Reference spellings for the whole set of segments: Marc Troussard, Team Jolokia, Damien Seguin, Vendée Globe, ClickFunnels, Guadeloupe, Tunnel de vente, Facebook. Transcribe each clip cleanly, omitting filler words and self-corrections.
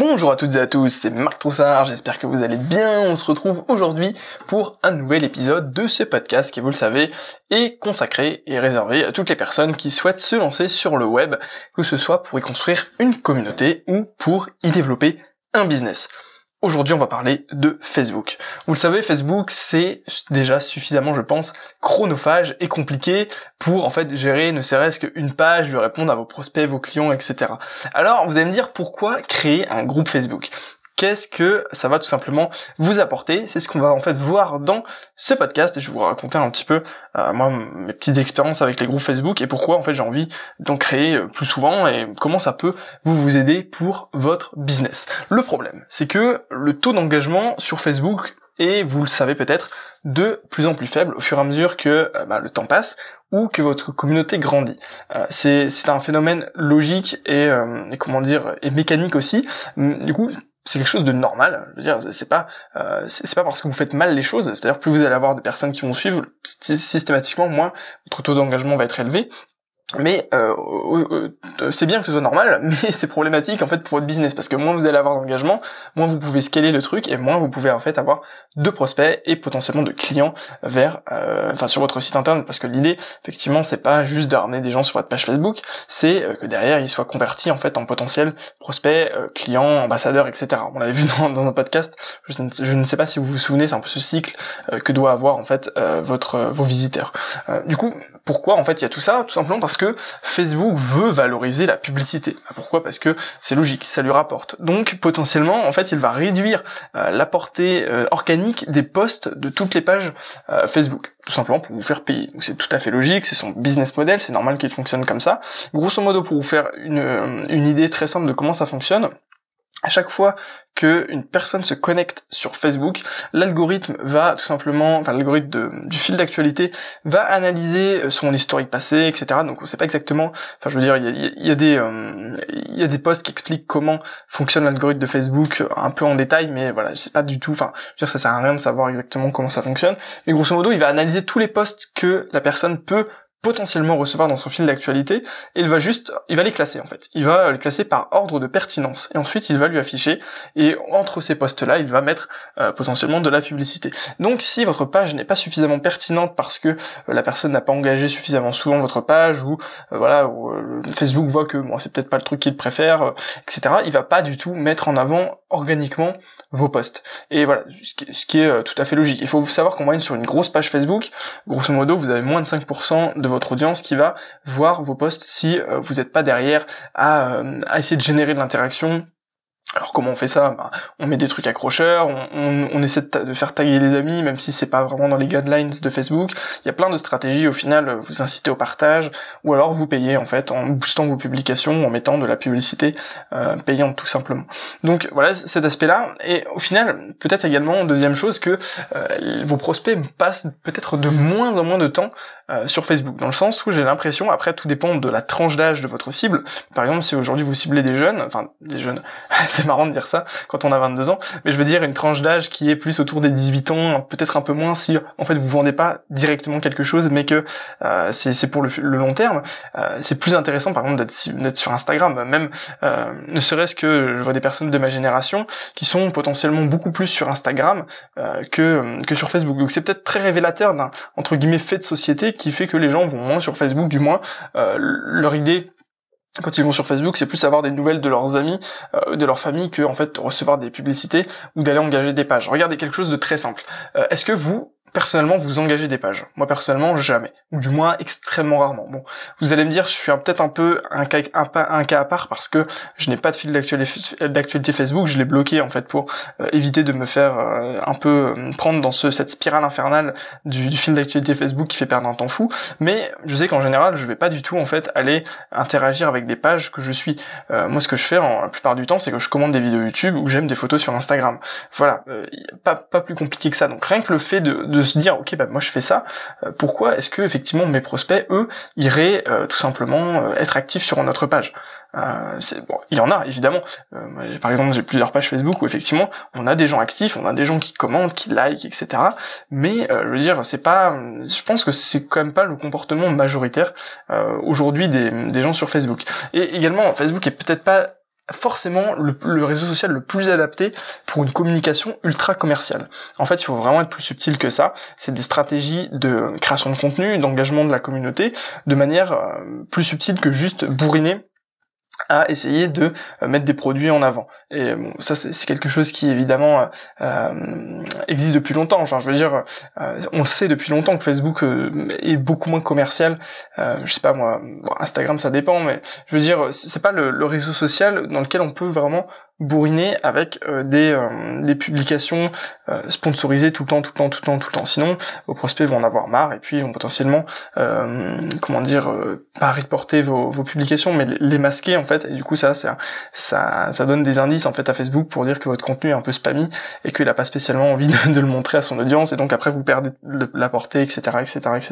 Bonjour à toutes et à tous, c'est Marc Troussard, j'espère que vous allez bien. On se retrouve aujourd'hui pour un nouvel épisode de ce podcast qui, vous le savez, est consacré et réservé à toutes les personnes qui souhaitent se lancer sur le web, que ce soit pour y construire une communauté ou pour y développer un business. Aujourd'hui, on va parler de Facebook. Vous le savez, Facebook, c'est déjà suffisamment, je pense, chronophage et compliqué pour, en fait, gérer ne serait-ce qu'une page, lui répondre à vos prospects, vos clients, etc. Alors, vous allez me dire pourquoi créer un groupe Facebook ? Qu'est-ce que ça va tout simplement vous apporter ? C'est ce qu'on va en fait voir dans ce podcast et je vais vous raconter un petit peu moi mes petites expériences avec les groupes Facebook et pourquoi en fait j'ai envie d'en créer plus souvent et comment ça peut vous aider pour votre business. Le problème, c'est que le taux d'engagement sur Facebook est, vous le savez peut-être, de plus en plus faible au fur et à mesure que le temps passe ou que votre communauté grandit. C'est un phénomène logique et mécanique aussi. Du coup, c'est quelque chose de normal. Je veux dire, c'est pas parce que vous faites mal les choses. C'est-à-dire, plus vous allez avoir de personnes qui vont suivre, systématiquement, moins votre taux d'engagement va être élevé. Mais c'est bien que ce soit normal, mais c'est problématique en fait pour votre business parce que moins vous allez avoir d'engagement, moins vous pouvez scaler le truc et moins vous pouvez en fait avoir de prospects et potentiellement de clients sur votre site internet parce que l'idée effectivement c'est pas juste de ramener des gens sur votre page Facebook, c'est que derrière ils soient convertis en fait en potentiels prospects, clients, ambassadeurs, etc. On l'avait vu dans un podcast. Je ne sais pas si vous vous souvenez, c'est un peu ce cycle que doit avoir en fait vos visiteurs. Du coup, pourquoi en fait il y a tout ça ? Tout simplement parce que Facebook veut valoriser la publicité. Pourquoi ? Parce que c'est logique, ça lui rapporte. Donc potentiellement, en fait, il va réduire la portée organique des posts de toutes les pages Facebook, tout simplement pour vous faire payer. Donc c'est tout à fait logique, c'est son business model, c'est normal qu'il fonctionne comme ça. Grosso modo, pour vous faire une idée très simple de comment ça fonctionne, à chaque fois qu'une personne se connecte sur Facebook, l'algorithme va tout simplement, l'algorithme du fil d'actualité va analyser son historique passé, etc. Donc on sait pas exactement, il y a des posts qui expliquent comment fonctionne l'algorithme de Facebook un peu en détail, mais voilà, c'est pas du tout, ça sert à rien de savoir exactement comment ça fonctionne. Mais grosso modo, il va analyser tous les posts que la personne peut potentiellement recevoir dans son fil d'actualité, et il va les classer en fait. Il va les classer par ordre de pertinence, et ensuite il va lui afficher, et entre ces postes-là, il va mettre potentiellement de la publicité. Donc si votre page n'est pas suffisamment pertinente parce que la personne n'a pas engagé suffisamment souvent votre page, ou Facebook voit que c'est peut-être pas le truc qu'il préfère, etc., il va pas du tout mettre en avant organiquement vos posts. Et voilà, ce qui est tout à fait logique. Il faut savoir qu'en moyenne sur une grosse page Facebook, grosso modo, vous avez moins de 5% de votre audience qui va voir vos posts si vous n'êtes pas derrière à essayer de générer de l'interaction. Alors comment on fait ça ? On met des trucs accrocheurs, on essaie de faire taguer les amis, même si c'est pas vraiment dans les guidelines de Facebook. Il y a plein de stratégies, au final, vous incitez au partage, ou alors vous payez en fait en boostant vos publications, en mettant de la publicité payante tout simplement. Donc voilà cet aspect-là. Et au final, peut-être également, deuxième chose, que vos prospects passent peut-être de moins en moins de temps sur Facebook, dans le sens où j'ai l'impression, après tout dépend de la tranche d'âge de votre cible. Par exemple, si aujourd'hui vous ciblez des jeunes, c'est marrant de dire ça quand on a 22 ans, mais je veux dire une tranche d'âge qui est plus autour des 18 ans, peut-être un peu moins si en fait vous vendez pas directement quelque chose, mais que c'est pour le long terme. C'est plus intéressant par exemple d'être sur Instagram, même ne serait-ce que je vois des personnes de ma génération qui sont potentiellement beaucoup plus sur Instagram que sur Facebook. Donc c'est peut-être très révélateur d'un entre guillemets fait de société qui fait que les gens vont moins sur Facebook, du moins leur idée. Quand ils vont sur Facebook, c'est plus avoir des nouvelles de leurs amis, de leur famille, que en fait recevoir des publicités ou d'aller engager des pages. Regardez quelque chose de très simple. Est-ce que vous, personnellement, vous engagez des pages? Moi, personnellement, jamais. Ou du moins, extrêmement rarement. Bon, vous allez me dire, je suis peut-être un peu un cas à part parce que je n'ai pas de fil d'actualité Facebook, je l'ai bloqué, en fait, pour éviter de me faire prendre dans cette spirale infernale du fil d'actualité Facebook qui fait perdre un temps fou. Mais je sais qu'en général, je vais pas du tout, en fait, aller interagir avec des pages que je suis. Moi, ce que je fais, la plupart du temps, c'est que je commande des vidéos YouTube ou j'aime des photos sur Instagram. Voilà. Pas plus compliqué que ça. Donc, rien que le fait de se dire ok moi je fais ça, pourquoi est-ce que effectivement mes prospects eux iraient tout simplement être actifs sur notre page? Il y en a évidemment, par exemple j'ai plusieurs pages Facebook où effectivement on a des gens actifs, on a des gens qui commentent, qui like, etc. Mais je veux dire c'est pas, je pense que c'est quand même pas le comportement majoritaire aujourd'hui des gens sur Facebook. Et également Facebook est peut-être pas forcément le réseau social le plus adapté pour une communication ultra commerciale. En fait, il faut vraiment être plus subtil que ça. C'est des stratégies de création de contenu, d'engagement de la communauté, de manière plus subtile que juste bourriner à essayer de mettre des produits en avant. Et bon, ça c'est quelque chose qui évidemment existe depuis longtemps. Enfin, je veux dire, on le sait depuis longtemps que Facebook est beaucoup moins commercial. Je sais pas moi, bon, Instagram ça dépend, mais je veux dire, c'est pas le réseau social dans lequel on peut vraiment bourriner avec des publications sponsorisées tout le temps. Sinon, vos prospects vont en avoir marre et puis vont potentiellement, pas reporter vos publications, mais les masquer en fait. Et du coup, ça donne des indices en fait à Facebook pour dire que votre contenu est un peu spammy et qu'il a pas spécialement envie de le montrer à son audience. Et donc après, vous perdez la portée, etc. Donc,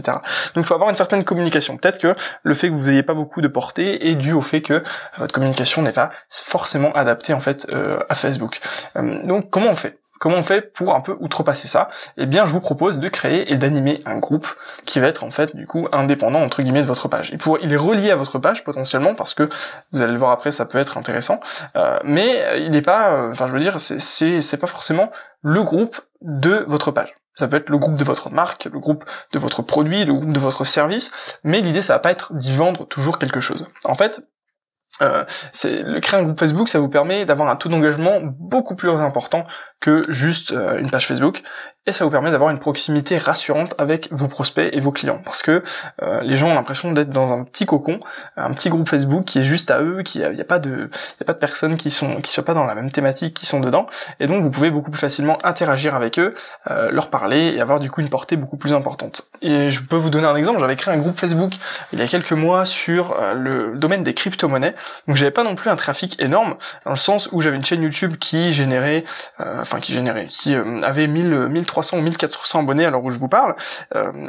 il faut avoir une certaine communication. Peut-être que le fait que vous ayez pas beaucoup de portée est dû au fait que votre communication n'est pas forcément adaptée en fait à Facebook. Donc comment on fait ? Comment on fait pour un peu outrepasser ça ? Eh bien, je vous propose de créer et d'animer un groupe qui va être en fait du coup indépendant entre guillemets de votre page. Il est relié à votre page potentiellement parce que vous allez le voir après, ça peut être intéressant, mais il n'est pas, c'est pas forcément le groupe de votre page. Ça peut être le groupe de votre marque, le groupe de votre produit, le groupe de votre service, mais l'idée ça va pas être d'y vendre toujours quelque chose. En fait, créer un groupe Facebook, ça vous permet d'avoir un taux d'engagement beaucoup plus important que juste une page Facebook, et ça vous permet d'avoir une proximité rassurante avec vos prospects et vos clients, parce que les gens ont l'impression d'être dans un petit cocon, un petit groupe Facebook qui est juste à eux, il y a pas de personnes qui sont pas dans la même thématique qui sont dedans, et donc vous pouvez beaucoup plus facilement interagir avec eux, leur parler et avoir du coup une portée beaucoup plus importante. Et je peux vous donner un exemple. J'avais créé un groupe Facebook il y a quelques mois sur le domaine des crypto-monnaies. Donc j'avais pas non plus un trafic énorme, dans le sens où j'avais une chaîne YouTube qui avait 1300 ou 1400 abonnés à l'heure où je vous parle,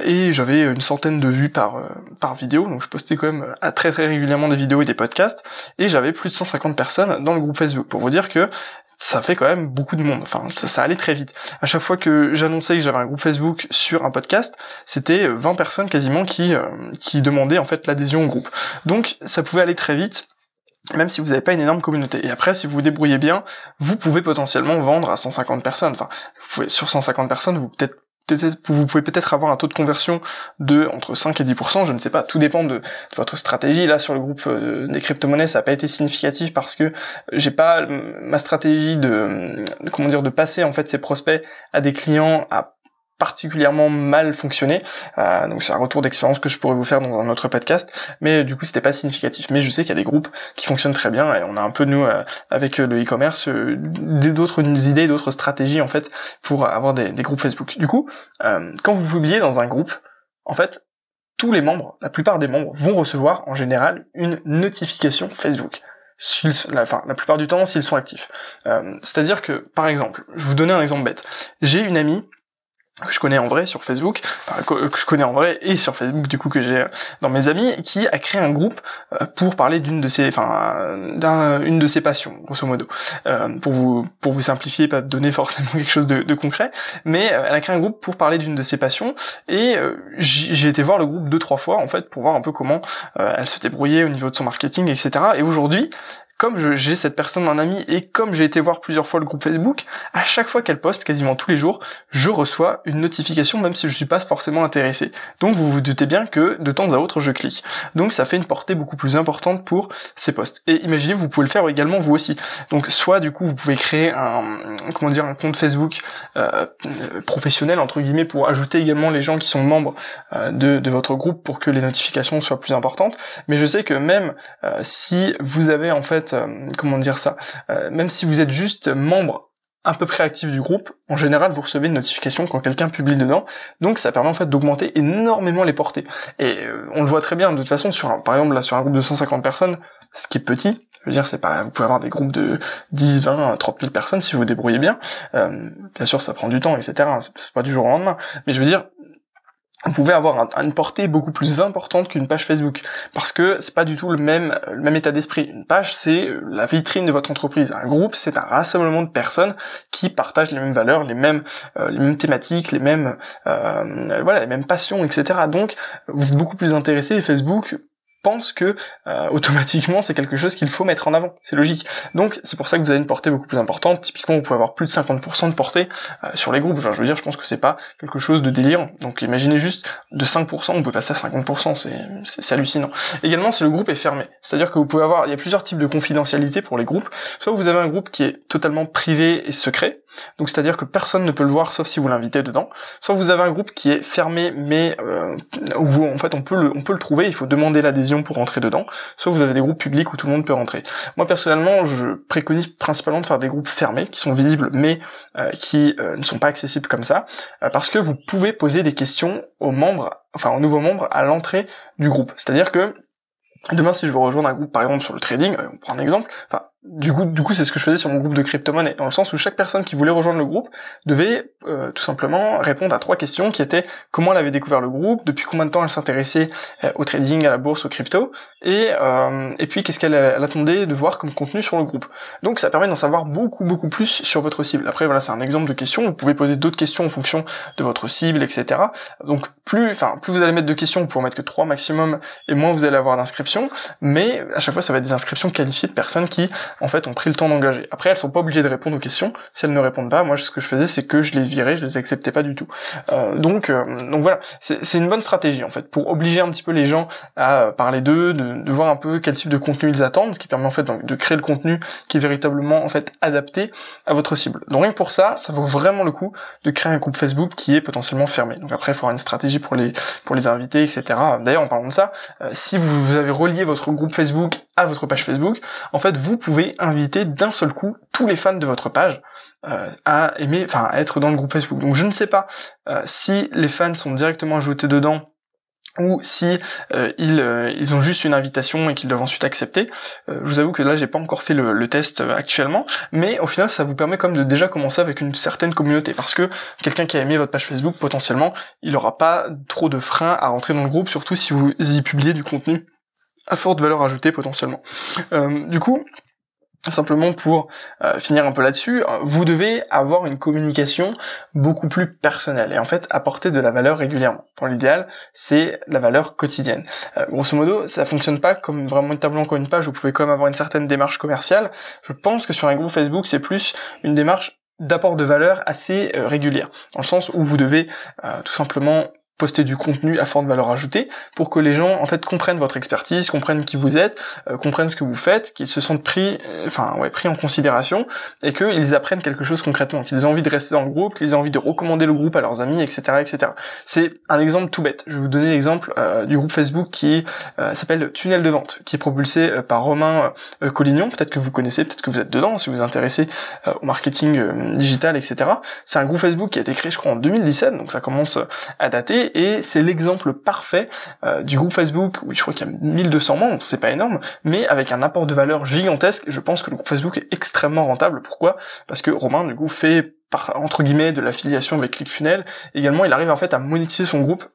et j'avais une centaine de vues par vidéo, donc je postais quand même très très régulièrement des vidéos et des podcasts, et j'avais plus de 150 personnes dans le groupe Facebook, pour vous dire que ça fait quand même beaucoup de monde, enfin ça allait très vite. À chaque fois que j'annonçais que j'avais un groupe Facebook sur un podcast, c'était 20 personnes quasiment qui demandaient en fait l'adhésion au groupe. Donc ça pouvait aller très vite, même si vous n'avez pas une énorme communauté. Et après, si vous vous débrouillez bien, vous pouvez potentiellement vendre à 150 personnes. Enfin, sur 150 personnes, vous pouvez peut-être avoir un taux de conversion de entre 5 et 10%, je ne sais pas, tout dépend de votre stratégie. Là, sur le groupe des crypto-monnaies, ça n'a pas été significatif parce que j'ai pas ma stratégie de passer en fait ces prospects à des clients à particulièrement mal fonctionné, donc c'est un retour d'expérience que je pourrais vous faire dans un autre podcast, mais du coup c'était pas significatif. Mais je sais qu'il y a des groupes qui fonctionnent très bien, et on a un peu nous avec le e-commerce d'autres idées, d'autres stratégies en fait pour avoir des groupes Facebook. Du coup, quand vous publiez dans un groupe, en fait tous les membres, la plupart des membres vont recevoir en général une notification Facebook. La plupart du temps s'ils sont actifs. C'est-à-dire que par exemple, je vous donner un exemple bête. J'ai une amie que je connais en vrai sur Facebook, que j'ai dans mes amis, qui a créé un groupe pour parler d'une de ses passions, grosso modo. Pour vous simplifier, pas donner forcément quelque chose de concret, mais elle a créé un groupe pour parler d'une de ses passions, et j'ai été voir le groupe 2-3 fois, en fait, pour voir un peu comment elle se débrouillait au niveau de son marketing, etc. Et aujourd'hui, comme j'ai cette personne en ami et comme j'ai été voir plusieurs fois le groupe Facebook, à chaque fois qu'elle poste, quasiment tous les jours, je reçois une notification même si je suis pas forcément intéressé. Donc vous vous doutez bien que de temps à autre je clique. Donc ça fait une portée beaucoup plus importante pour ces posts. Et imaginez, vous pouvez le faire également vous aussi. Donc soit du coup vous pouvez créer un compte Facebook professionnel entre guillemets pour ajouter également les gens qui sont membres de votre groupe pour que les notifications soient plus importantes. Mais je sais que même si vous avez en fait même si vous êtes juste membre à peu près actif du groupe, en général vous recevez une notification quand quelqu'un publie dedans, donc ça permet en fait d'augmenter énormément les portées. Et on le voit très bien de toute façon sur un groupe de 150 personnes, ce qui est petit, je veux dire c'est pas, vous pouvez avoir des groupes de 10, 20, 30 000 personnes si vous vous débrouillez bien, bien sûr ça prend du temps etc, c'est pas du jour au lendemain, mais je veux dire vous pouvez avoir une portée beaucoup plus importante qu'une page Facebook, parce que c'est pas du tout le même état d'esprit. Une page, c'est la vitrine de votre entreprise. Un groupe, c'est un rassemblement de personnes qui partagent les mêmes valeurs, les mêmes thématiques, les mêmes passions, etc. Donc, vous êtes beaucoup plus intéressé. Facebook pense que automatiquement c'est quelque chose qu'il faut mettre en avant, c'est logique. Donc c'est pour ça que vous avez une portée beaucoup plus importante. Typiquement vous pouvez avoir plus de 50% de portée sur les groupes, enfin, je veux dire, je pense que c'est pas quelque chose de délirant. Donc imaginez juste de 5%, on peut passer à 50%, c'est hallucinant. Également si le groupe est fermé, c'est-à-dire que vous pouvez avoir, il y a plusieurs types de confidentialité pour les groupes, soit vous avez un groupe qui est totalement privé et secret, donc c'est-à-dire que personne ne peut le voir sauf si vous l'invitez dedans, soit vous avez un groupe qui est fermé mais où en fait on peut le trouver, il faut demander l'adhésion pour rentrer dedans, soit vous avez des groupes publics où tout le monde peut rentrer. Moi personnellement je préconise principalement de faire des groupes fermés qui sont visibles mais qui ne sont pas accessibles comme ça, parce que vous pouvez poser des questions aux membres, enfin aux nouveaux membres à l'entrée du groupe, c'est-à-dire que demain, si je veux rejoindre un groupe, par exemple, sur le trading, on prend un exemple, enfin, du coup, c'est ce que je faisais sur mon groupe de crypto-monnaie, dans le sens où chaque personne qui voulait rejoindre le groupe devait tout simplement répondre à 3 questions qui étaient comment elle avait découvert le groupe, depuis combien de temps elle s'intéressait au trading, à la bourse, aux crypto, et puis qu'est-ce qu'elle attendait de voir comme contenu sur le groupe. Donc ça permet d'en savoir beaucoup plus sur votre cible. Après, voilà, c'est un exemple de question, vous pouvez poser d'autres questions en fonction de votre cible, etc. Donc plus vous allez mettre de questions, vous pouvez en mettre que 3 maximum, et moins vous allez avoir d'inscriptions. Mais à chaque fois ça va être des inscriptions qualifiées de personnes qui en fait ont pris le temps d'engager. Après elles sont pas obligées de répondre aux questions, si elles ne répondent pas, moi ce que je faisais c'est que je les virais, je les acceptais pas du tout. Donc voilà, c'est une bonne stratégie en fait, pour obliger un petit peu les gens à parler d'eux, de voir un peu quel type de contenu ils attendent, ce qui permet en fait de créer le contenu qui est véritablement en fait adapté à votre cible. Donc rien que pour ça, ça vaut vraiment le coup de créer un groupe Facebook qui est potentiellement fermé. Donc après il faut avoir une stratégie pour les invités, etc. D'ailleurs en parlant de ça, si vous avez relier votre groupe Facebook à votre page Facebook, en fait, vous pouvez inviter d'un seul coup tous les fans de votre page à être dans le groupe Facebook. Donc, je ne sais pas si les fans sont directement ajoutés dedans ou si ils ont juste une invitation et qu'ils doivent ensuite accepter. Je vous avoue que là, j'ai pas encore fait le test actuellement, mais au final, ça vous permet comme de déjà commencer avec une certaine communauté, parce que quelqu'un qui a aimé votre page Facebook, potentiellement, il n'aura pas trop de frein à rentrer dans le groupe, surtout si vous y publiez du contenu à forte valeur ajoutée potentiellement. Du coup, simplement pour finir un peu là-dessus, vous devez avoir une communication beaucoup plus personnelle et en fait apporter de la valeur régulièrement. Dans l'idéal, c'est la valeur quotidienne. Grosso modo, ça fonctionne pas comme vraiment une table comme une page, vous pouvez quand même avoir une certaine démarche commerciale. Je pense que sur un groupe Facebook, c'est plus une démarche d'apport de valeur assez régulière, dans le sens où vous devez tout simplement poster du contenu à forte valeur ajoutée pour que les gens en fait comprennent votre expertise, comprennent qui vous êtes, comprennent ce que vous faites, qu'ils se sentent pris en considération et qu'ils apprennent quelque chose concrètement, qu'ils aient envie de rester dans le groupe, qu'ils aient envie de recommander le groupe à leurs amis, etc. C'est un exemple tout bête. Je vais vous donner l'exemple du groupe Facebook qui s'appelle Tunnel de vente, qui est propulsé par Romain Collignon. Peut-être que vous connaissez, peut-être que vous êtes dedans si vous vous intéressez au marketing digital, etc. C'est un groupe Facebook qui a été créé je crois en 2017, donc ça commence à dater. Et c'est l'exemple parfait du groupe Facebook, où je crois qu'il y a 1200 membres, c'est pas énorme, mais avec un apport de valeur gigantesque. Je pense que le groupe Facebook est extrêmement rentable. Pourquoi ? Parce que Romain, du coup, fait, entre guillemets, de l'affiliation avec ClickFunnels. Également, il arrive en fait à monétiser son groupe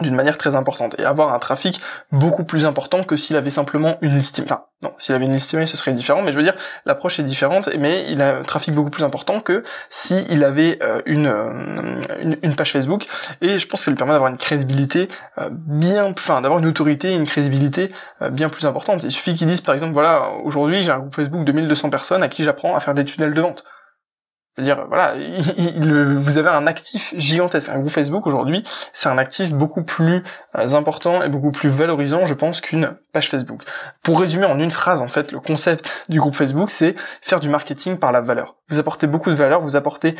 d'une manière très importante et avoir un trafic beaucoup plus important que s'il avait simplement une liste email. Enfin, non, s'il avait une liste email, ce serait différent, mais je veux dire, l'approche est différente, mais il a un trafic beaucoup plus important que s'il avait une page Facebook, et je pense que ça lui permet d'avoir une crédibilité d'avoir une autorité et une crédibilité bien plus importante. Il suffit qu'il dise, par exemple, voilà, aujourd'hui, j'ai un groupe Facebook de 1200 personnes à qui j'apprends à faire des tunnels de vente. C'est-à-dire, voilà, vous avez un actif gigantesque. Un groupe Facebook, aujourd'hui, c'est un actif beaucoup plus important et beaucoup plus valorisant, je pense, qu'une page Facebook. Pour résumer en une phrase, en fait, le concept du groupe Facebook, c'est faire du marketing par la valeur. Vous apportez beaucoup de valeur, vous apportez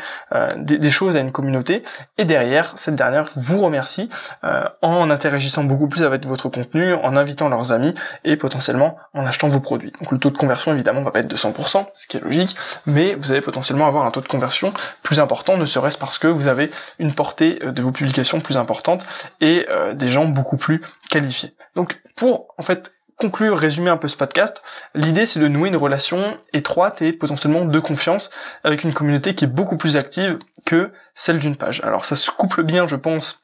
des choses à une communauté, et derrière, cette dernière vous remercie en interagissant beaucoup plus avec votre contenu, en invitant leurs amis, et potentiellement en achetant vos produits. Donc le taux de conversion, évidemment, va pas être de 100%, ce qui est logique, mais vous allez potentiellement avoir un taux de conversion plus important, ne serait-ce parce que vous avez une portée de vos publications plus importante et des gens beaucoup plus qualifiés. Donc pour en fait conclure, résumer un peu ce podcast, l'idée c'est de nouer une relation étroite et potentiellement de confiance avec une communauté qui est beaucoup plus active que celle d'une page. Alors ça se couple bien, je pense,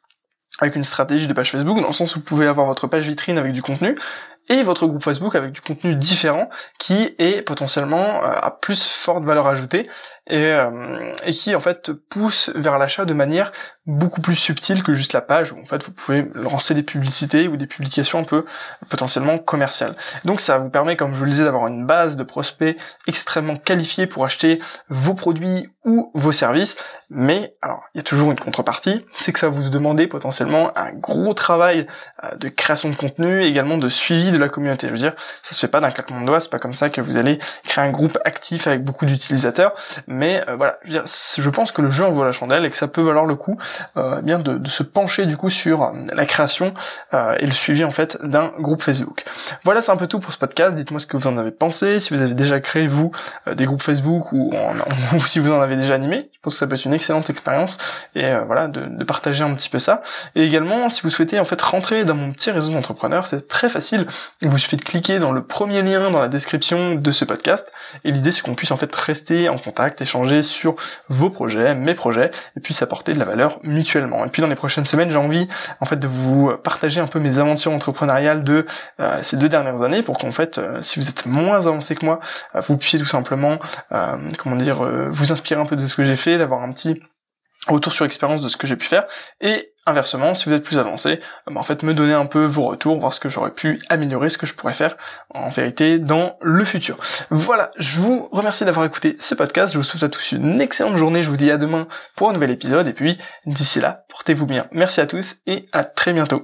avec une stratégie de page Facebook, dans le sens où vous pouvez avoir votre page vitrine avec du contenu, et votre groupe Facebook avec du contenu différent qui est potentiellement à plus forte valeur ajoutée et qui en fait pousse vers l'achat de manière beaucoup plus subtile que juste la page où en fait vous pouvez lancer des publicités ou des publications un peu potentiellement commerciales. Donc ça vous permet, comme je vous le disais, d'avoir une base de prospects extrêmement qualifiés pour acheter vos produits ou vos services, mais alors il y a toujours une contrepartie, c'est que ça vous demandez potentiellement un gros travail de création de contenu et également de suivi de la communauté. Je veux dire, ça se fait pas d'un claquement de doigts, c'est pas comme ça que vous allez créer un groupe actif avec beaucoup d'utilisateurs, mais voilà, je veux dire, je pense que le jeu en vaut la chandelle et que ça peut valoir le coup bien de se pencher du coup sur la création et le suivi en fait d'un groupe Facebook. Voilà, c'est un peu tout pour ce podcast. Dites-moi ce que vous en avez pensé, si vous avez déjà créé vous des groupes Facebook ou si vous en avez déjà animé. Je pense que ça peut être une excellente expérience et voilà, de partager un petit peu ça. Et également, si vous souhaitez en fait rentrer dans mon petit réseau d'entrepreneurs, c'est très facile. Il vous suffit de cliquer dans le premier lien dans la description de ce podcast. Et l'idée, c'est qu'on puisse en fait rester en contact, échanger sur vos projets, mes projets, et puis s'apporter de la valeur mutuellement. Et puis dans les prochaines semaines, j'ai envie en fait de vous partager un peu mes aventures entrepreneuriales de ces 2 dernières années pour qu'en fait, si vous êtes moins avancé que moi, vous puissiez tout simplement, vous inspirer un peu de ce que j'ai fait, d'avoir un petit retour sur expérience de ce que j'ai pu faire, et inversement, si vous êtes plus avancé, en fait me donner un peu vos retours, voir ce que j'aurais pu améliorer, ce que je pourrais faire en vérité dans le futur. Voilà, je vous remercie d'avoir écouté ce podcast, je vous souhaite à tous une excellente journée, je vous dis à demain pour un nouvel épisode, et puis d'ici là, portez-vous bien. Merci à tous et à très bientôt.